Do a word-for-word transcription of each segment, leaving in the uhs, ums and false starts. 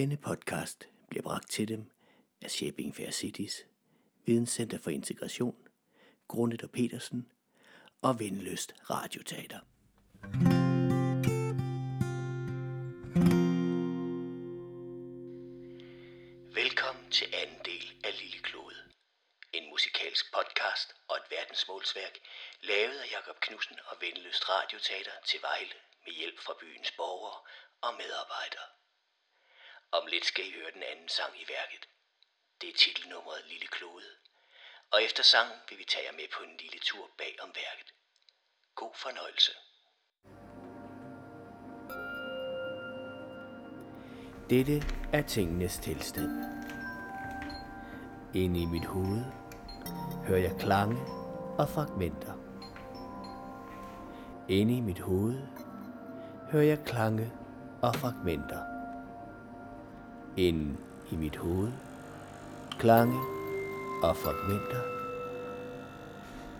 Denne podcast bliver bragt til dem af Shepping Fair Cities, Videnscenter for Integration, Kornet og Petersen og Vindløst Radioteater. Velkommen til anden del af Lille Klode. En musikalsk podcast og et verdensmålsværk lavet af Jakob Knudsen og Vindløst Radioteater til Vejle med hjælp fra byens borgere og medarbejdere. Om lidt skal I høre den anden sang i værket. Det er titelnummeret Lille Klode. Og efter sangen vil vi tage jer med på en lille tur bag om værket. God fornøjelse. Dette er tingenes tilstand. Inde i mit hoved hører jeg klange og fragmenter. Inde i mit hoved hører jeg klange og fragmenter. Inde i mit hoved, klange og fragmenter,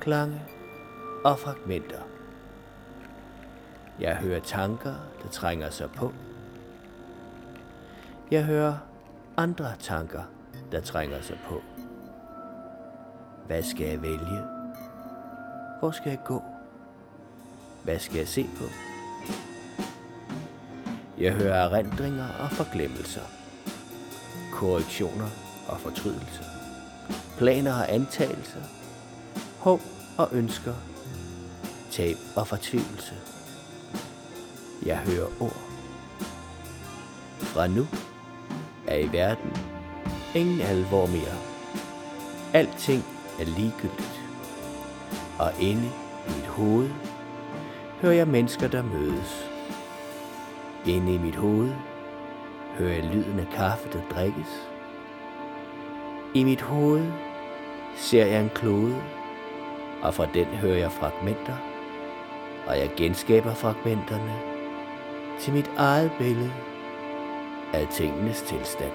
klange og fragmenter. Jeg hører tanker, der trænger sig på. Jeg hører andre tanker, der trænger sig på. Hvad skal jeg vælge? Hvor skal jeg gå? Hvad skal jeg se på? Jeg hører erindringer og forglemmelser. Korrektioner og fortrydelser, planer og antagelser, håb og ønsker, tab og fortvivlelse. Jeg hører ord. Fra nu er i verden ingen alvor mere. Alting er ligegyldigt. Og inde i mit hoved hører jeg mennesker, der mødes. Inde i mit hoved hører jeg lyden af kaffe, der drikkes. I mit hoved ser jeg en klode, og fra den hører jeg fragmenter, og jeg genskaber fragmenterne til mit eget billede af tingenes tilstand.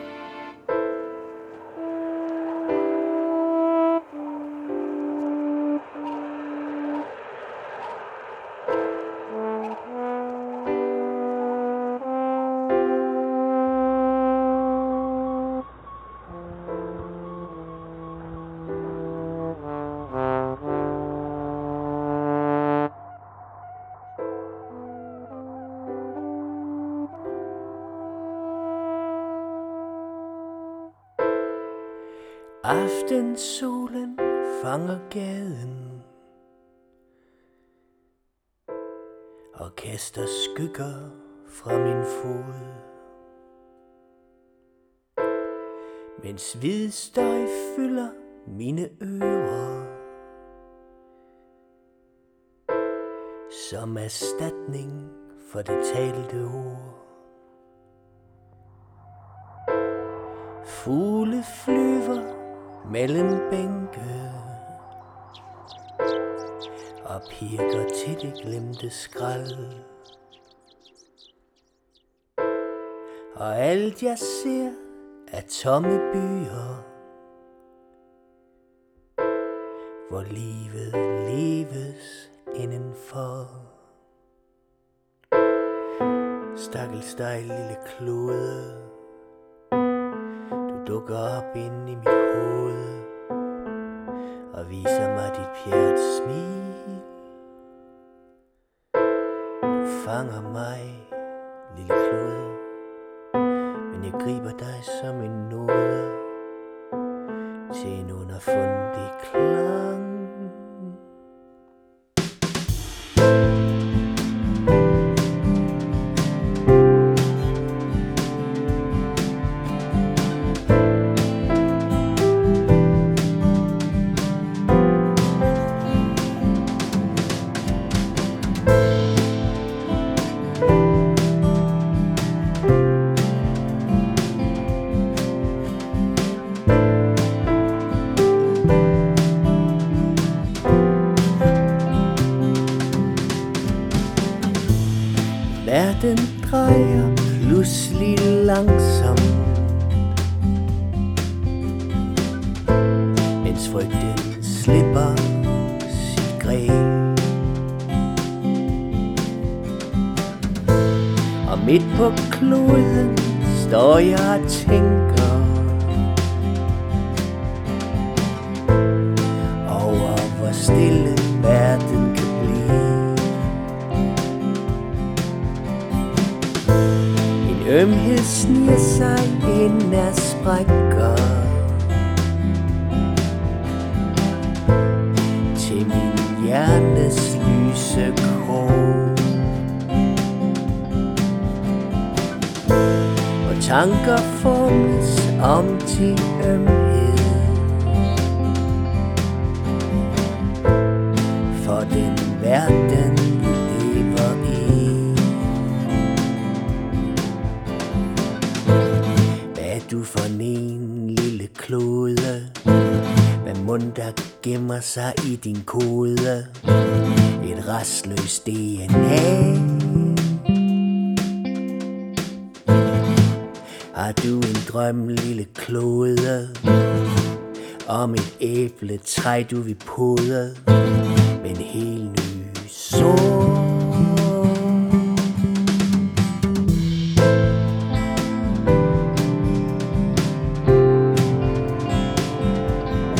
Aftensolen fanger gaden og kaster skygger fra min fod, mens hvid støj fylder mine ører som erstatning for det talte ord. Fugle flyver mellem bænke og pirker til det glemte skrald, og alt jeg ser er tomme byer, hvor livet leves indenfor. Stakkels dig, lille klode, du dukker op inde i mit hoved og viser mig dit pjert smil. Du fanger mig, lille klode, men jeg griber dig som en nåde til en underfundig klang. Verden drejer pludselig langsomt, mens frygten slipper sit greb. Og midt på kloden står jeg og tænker over, hvor stille verden kan blive. En ømhed sniger sig ind af sprækker til min hjernes lyse krog. Tanker formes om til ømhed, for den verden vi lever i. Hvad er du for en lille klode? Hvad mund der gemmer sig i din kode? Et rastløst D N A. Har du en drøm, lille klode, om et æbletræ, du vil pode med en helt ny sol?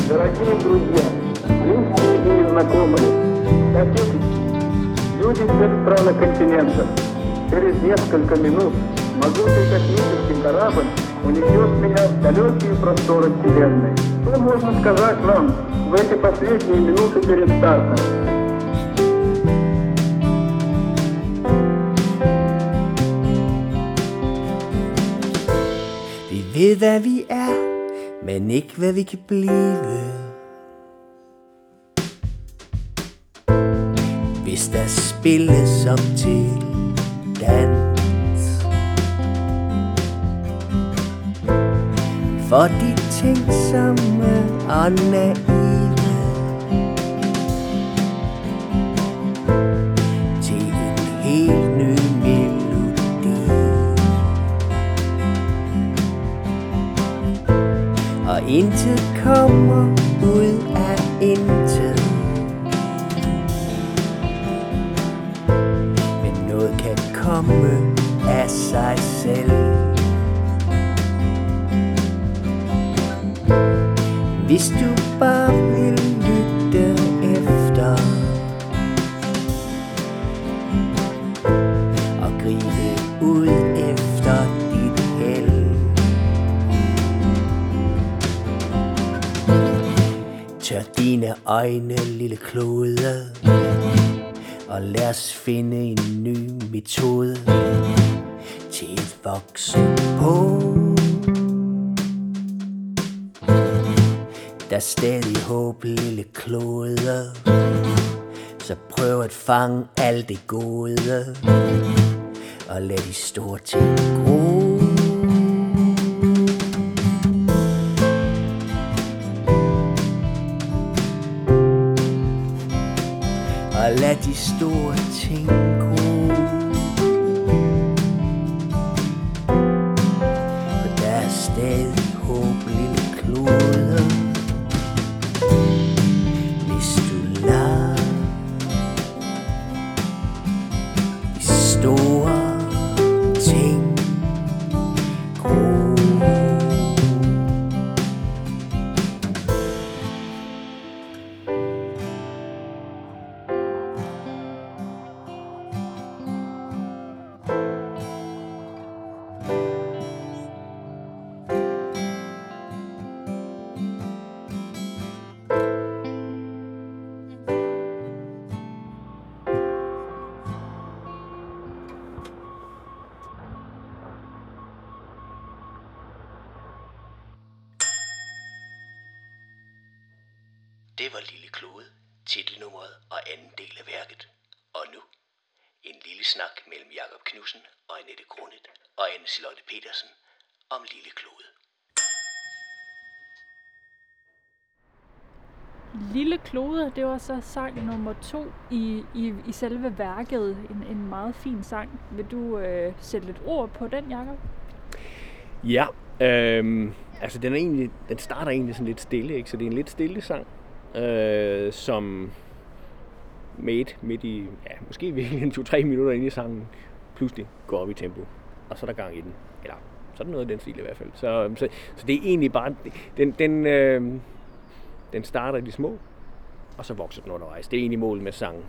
Дорогие друзья, близкие и знакомые, соседи, люди всех стран и континентов, через несколько минут могучий космический корабль унесет меня в далекие просторы Вселенной. Что можно сказать вам в эти последние минуты перед стартом? Vi ved, hvad vi er, men ikke, hvad vi kan blive. Hvis der spilles op til dans, for de tænksomme og naive, til en helt ny melodi. Og intet kommer ud af intet, men noget kan komme af sig selv. Hvis du bare vil lytte efter og gribe ud efter dit held, tør dine øjne, lille klode, og lad os finde en ny metode til et voksen på. Der er stadig håb, lille klode, så prøv at fange alt det gode og lad de store ting gro. Og lad de store ting gro, for der er stadig håb, lille klode. Det var Lille Klode, titelnummeret og anden del af værket. Og nu, en lille snak mellem Jakob Knudsen og Annette Kornet og Anne-Charlotte Petersen om Lille Klode. Lille Klode, det var så sang nummer to i, i, i selve værket. En, en meget fin sang. Vil du øh, sætte lidt ord på den, Jakob? Ja, øh, altså den, er egentlig, den starter egentlig sådan lidt stille, ikke? Så det er en lidt stille sang. Øh, som midt, midt i, ja, måske virkelig to-tre minutter inde i sangen, pludselig går op i tempo, og så er der gang i den. Eller Sådan noget i den stil i hvert fald. Så, så, så det er egentlig bare, den, den, øh, den starter i de små, og så vokser den undervejs. Det er egentlig målet med sangen.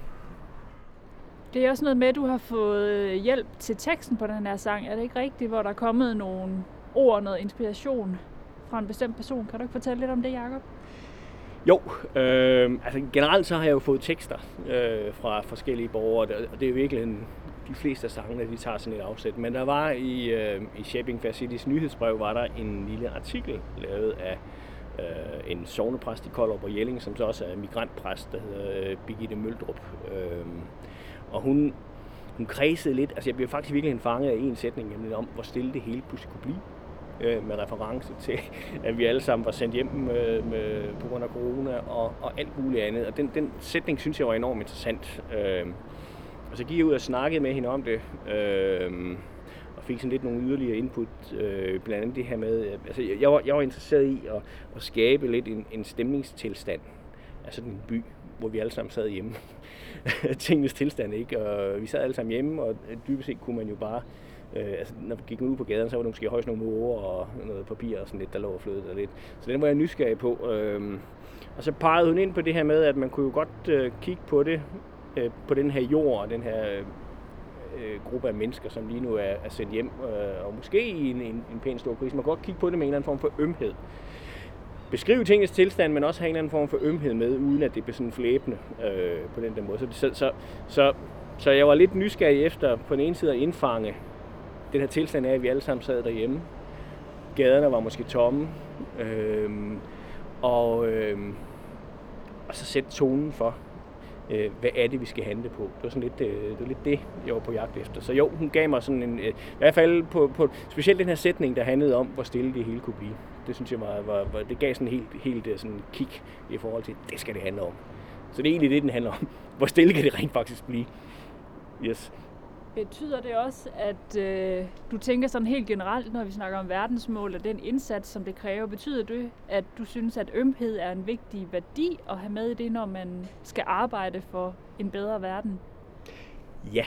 Det er også noget med, at du har fået hjælp til teksten på den her sang. Er det ikke rigtigt, hvor der er kommet nogle ord, noget inspiration fra en bestemt person? Kan du ikke fortælle lidt om det, Jakob? Jo, øh, altså generelt så har jeg jo fået tekster øh, fra forskellige borgere, og det er virkelig en, de fleste af sangene, de tager sådan et afsæt. Men der var i, øh, i Shepping Fair Cities nyhedsbrev, var der en lille artikel lavet af øh, en sognepræst i Kolrup og Jelling, som så også er en migrantpræst, der hedder øh, Birgitte Møldrup. Øh, og hun, hun kredsede lidt, altså jeg blev faktisk virkelig fanget af en sætning, nemlig om, hvor stille det hele pludselig kunne blive. Med reference til, at vi alle sammen var sendt hjem med, med, på grund af corona og, og alt muligt andet. Og den, den sætning synes jeg var enormt interessant. Øh, og så gik jeg ud og snakkede med hende om det, øh, og fik sådan lidt nogle yderligere input, øh, blandt andet det her med, altså jeg var, jeg var interesseret i at, at skabe lidt en, en stemningstilstand af sådan en by, hvor vi alle sammen sad hjemme. Tingenes tilstand, ikke? Og vi sad alle sammen hjemme, og dybest set kunne man jo bare Øh, altså, når vi gik ud på gaden, så var det måske højst nogle ord og noget papir og sådan lidt, der lå og flødede der lidt. Så den var jeg nysgerrig på. Øh, og så pegede hun ind på det her med, at man kunne jo godt øh, kigge på det, øh, på den her jord og den her øh, gruppe af mennesker, som lige nu er, er sendt hjem, øh, og måske i en, en, en pæn stor krise. Man kunne godt kigge på det med en eller anden form for ømhed. Beskrive tingens tilstand, men også have en eller anden form for ømhed med, uden at det bliver sådan flæbende øh, på den der måde. Så, så, så, så jeg var lidt nysgerrig efter på den ene side at indfange den her tilstand af, at vi alle sammen sad derhjemme. Gaderne var måske tomme. Øhm, og, øhm, og så sætte tonen for, øh, hvad er det, vi skal handle på. Det var sådan lidt, øh, det, var lidt det, jeg var på jagt efter. Så jo, hun gav mig sådan en... Øh, I hvert fald på, på... Specielt den her sætning, der handlede om, hvor stille det hele kunne blive. Det synes jeg var... var, var det gav sådan en helt, helt sådan kick i forhold til, det skal det handle om. Så det er egentlig det, den handler om. Hvor stille kan det rent faktisk blive? Yes. Betyder det også, at øh, du tænker sådan helt generelt, når vi snakker om verdensmål og den indsats, som det kræver, betyder det, at du synes, at ømhed er en vigtig værdi at have med i det, når man skal arbejde for en bedre verden? Ja,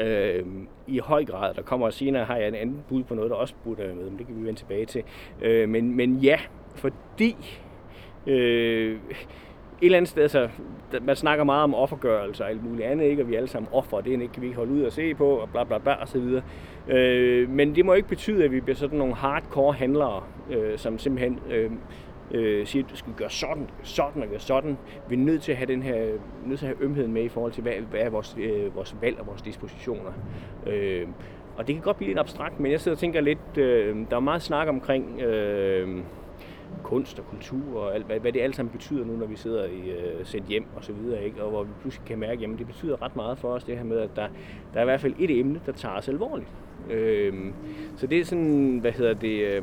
øh, i høj grad. Der kommer senere, har jeg en anden bud på noget, der også burde være med, men det kan vi vende tilbage til. Øh, men, men ja, fordi... Øh, Et eller andet sted, så man snakker meget om offergørelse og alt muligt andet, ikke? Og vi alle sammen offer, det er ikke, kan vi ikke holde ud og se på, og bla bla bla og så videre. Øh, men det må ikke betyde, at vi bliver sådan nogle hardcore handlere, øh, som simpelthen øh, øh, siger, at du skal gøre sådan, sådan og gøre sådan. Vi er nødt til at have den her, nødt til at have ømheden med i forhold til, hvad, hvad er vores, øh, vores valg og vores dispositioner. Øh, og det kan godt blive lidt abstrakt, men jeg sidder og tænker lidt, øh, der er meget snak omkring... Øh, kunst og kultur og alt, hvad, hvad det alt sammen betyder nu, når vi sidder i øh, sendt hjem og så videre, ikke? Og hvor vi pludselig kan mærke, jamen det betyder ret meget for os, det her med, at der, der er i hvert fald et emne, der tager os alvorligt. Øh, så det er sådan, hvad hedder det, øh,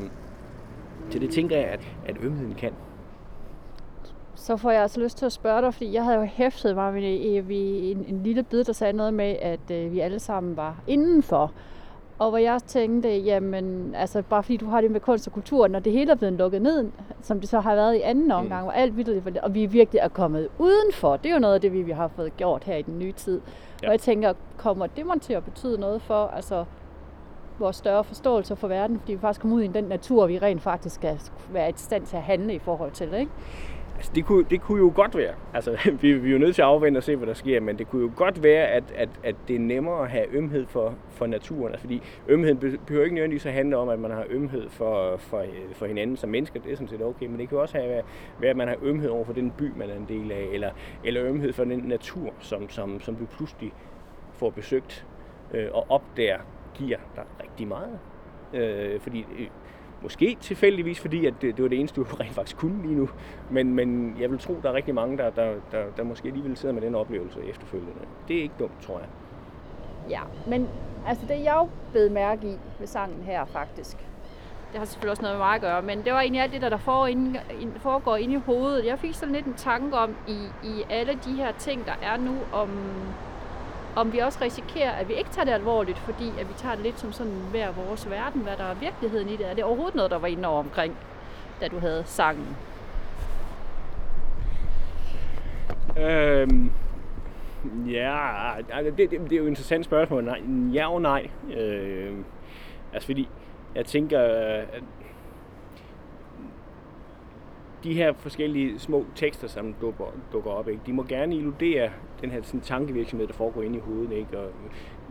til det tænker jeg, at, at ømheden kan. Så får jeg altså lyst til at spørge dig, fordi jeg havde jo hæftet mig ved en, en lille bid, der sagde noget med, at øh, vi alle sammen var indenfor. Og hvor jeg tænkte, jamen, altså bare fordi du har det med kunst og kultur, når det hele er blevet lukket ned, som det så har været i anden omgang, mm. hvor alt vildt, og vi virkelig er kommet udenfor. Det er jo noget af det, vi har fået gjort her i den nye tid. Ja. Og jeg tænker, kommer det måske til at betyde noget for altså, vores større forståelse for verden, fordi vi faktisk kommer ud i den natur, vi rent faktisk skal være i stand til at handle i forhold til, ikke? Altså, det, kunne, det kunne jo godt være. Altså, vi, vi er jo nødt til at afvente og se, hvad der sker, men det kunne jo godt være, at, at, at det er nemmere at have ømhed for, for naturen. Altså, fordi ømheden behøver ikke nødvendigvis at handle om, at man har ømhed for, for, for hinanden som mennesker. Det er sådan set okay, men det kan jo også have, være, at man har ømhed over for den by, man er en del af, eller, eller ømhed for den natur, som, som, som du pludselig får besøgt øh, og opdager, giver dig rigtig meget. Øh, fordi... Øh, Måske tilfældigvis, fordi at det, det var det eneste, du rent faktisk kunne lige nu. Men, men jeg vil tro, at der er rigtig mange, der, der, der, der måske alligevel sidder med den oplevelse efterfølgende. Det er ikke dumt, tror jeg. Ja, men altså det jeg jo bed mærke i ved sangen her faktisk. Det har selvfølgelig også noget med mig at gøre, men det var egentlig alt det, der, der foregår inde i hovedet. Jeg fik sådan lidt en tanke om, i, i alle de her ting, der er nu, om, om vi også risikerer, at vi ikke tager det alvorligt, fordi at vi tager det lidt som sådan hver vores verden, hvad der er virkeligheden i det. Er det overhovedet noget, der var inde over omkring, da du havde sangen? Øhm, ja, det, det, det er jo et interessant spørgsmål. Nej, ja og nej. Øh, altså fordi jeg tænker, at de her forskellige små tekster, som dukker op, ikke? De må gerne illudere den her sådan, tankevirksomhed, der foregår inde i hovedet. Ikke? Og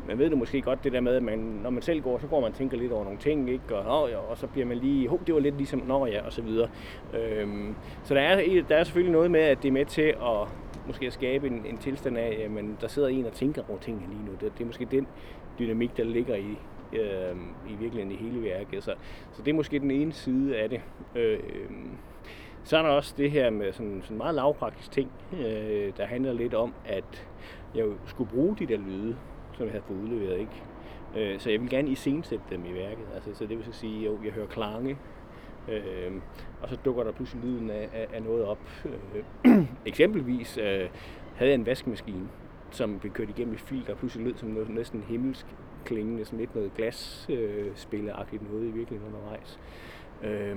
man ved det måske godt, det der med, at man, når man selv går, så går man og tænker lidt over nogle ting, ikke? Og, ja, og så bliver man lige, hov, det var lidt ligesom, nå ja, og så videre. Øhm, så der er, der er selvfølgelig noget med, at det er med til at måske at skabe en, en tilstand af, at man, der sidder en og tænker over tingene lige nu. Det, det er måske den dynamik, der ligger i, øh, i virkeligheden i hele værket. Så, så det er måske den ene side af det. Øh, Så er der også det her med sådan en meget lavpraktisk ting, øh, der handler lidt om, at jeg skulle bruge de der lyde, som jeg havde fået udleveret, ikke? Øh, så jeg vil gerne iscenesætte dem i værket. Altså, så det vil så sige, jo, jeg hører klange, øh, og så dukker der pludselig lyden af, af, af noget op. Øh, eksempelvis øh, havde jeg en vaskemaskine, som blev kørt igennem et filter, og pludselig lød som noget næsten himmelsk klingende, sådan lidt noget glasspilleragtigt øh, noget i virkeligheden undervejs. Øh,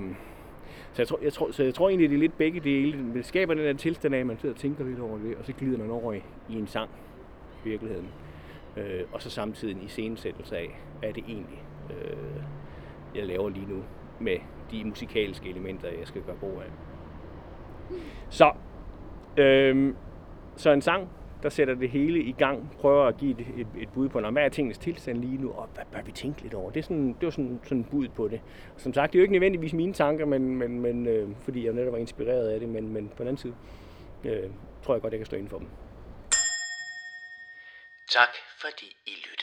Så jeg, tror, jeg tror, så jeg tror egentlig, det er lidt begge dele. Man skaber den der tilstand af, at man sidder og tænker lidt over det, og så glider man over i, i en sang i virkeligheden. Øh, og så samtidig en iscenesættelse af, hvad er det egentlig, øh, jeg laver lige nu med de musikalske elementer, jeg skal gøre brug af. Så, øh, så en sang, der sætter det hele i gang, prøver at give et, et, et bud på, hvad er tingens tilstand lige nu, og hvad bør vi tænke lidt over? Det er sådan, det var sådan, sådan et bud på det. Og som sagt, det er jo ikke nødvendigvis mine tanker, men, men, men, øh, fordi jeg netop var inspireret af det, men, men på den anden side øh, tror jeg godt, jeg kan stå inden for dem. Tak fordi I lyttede.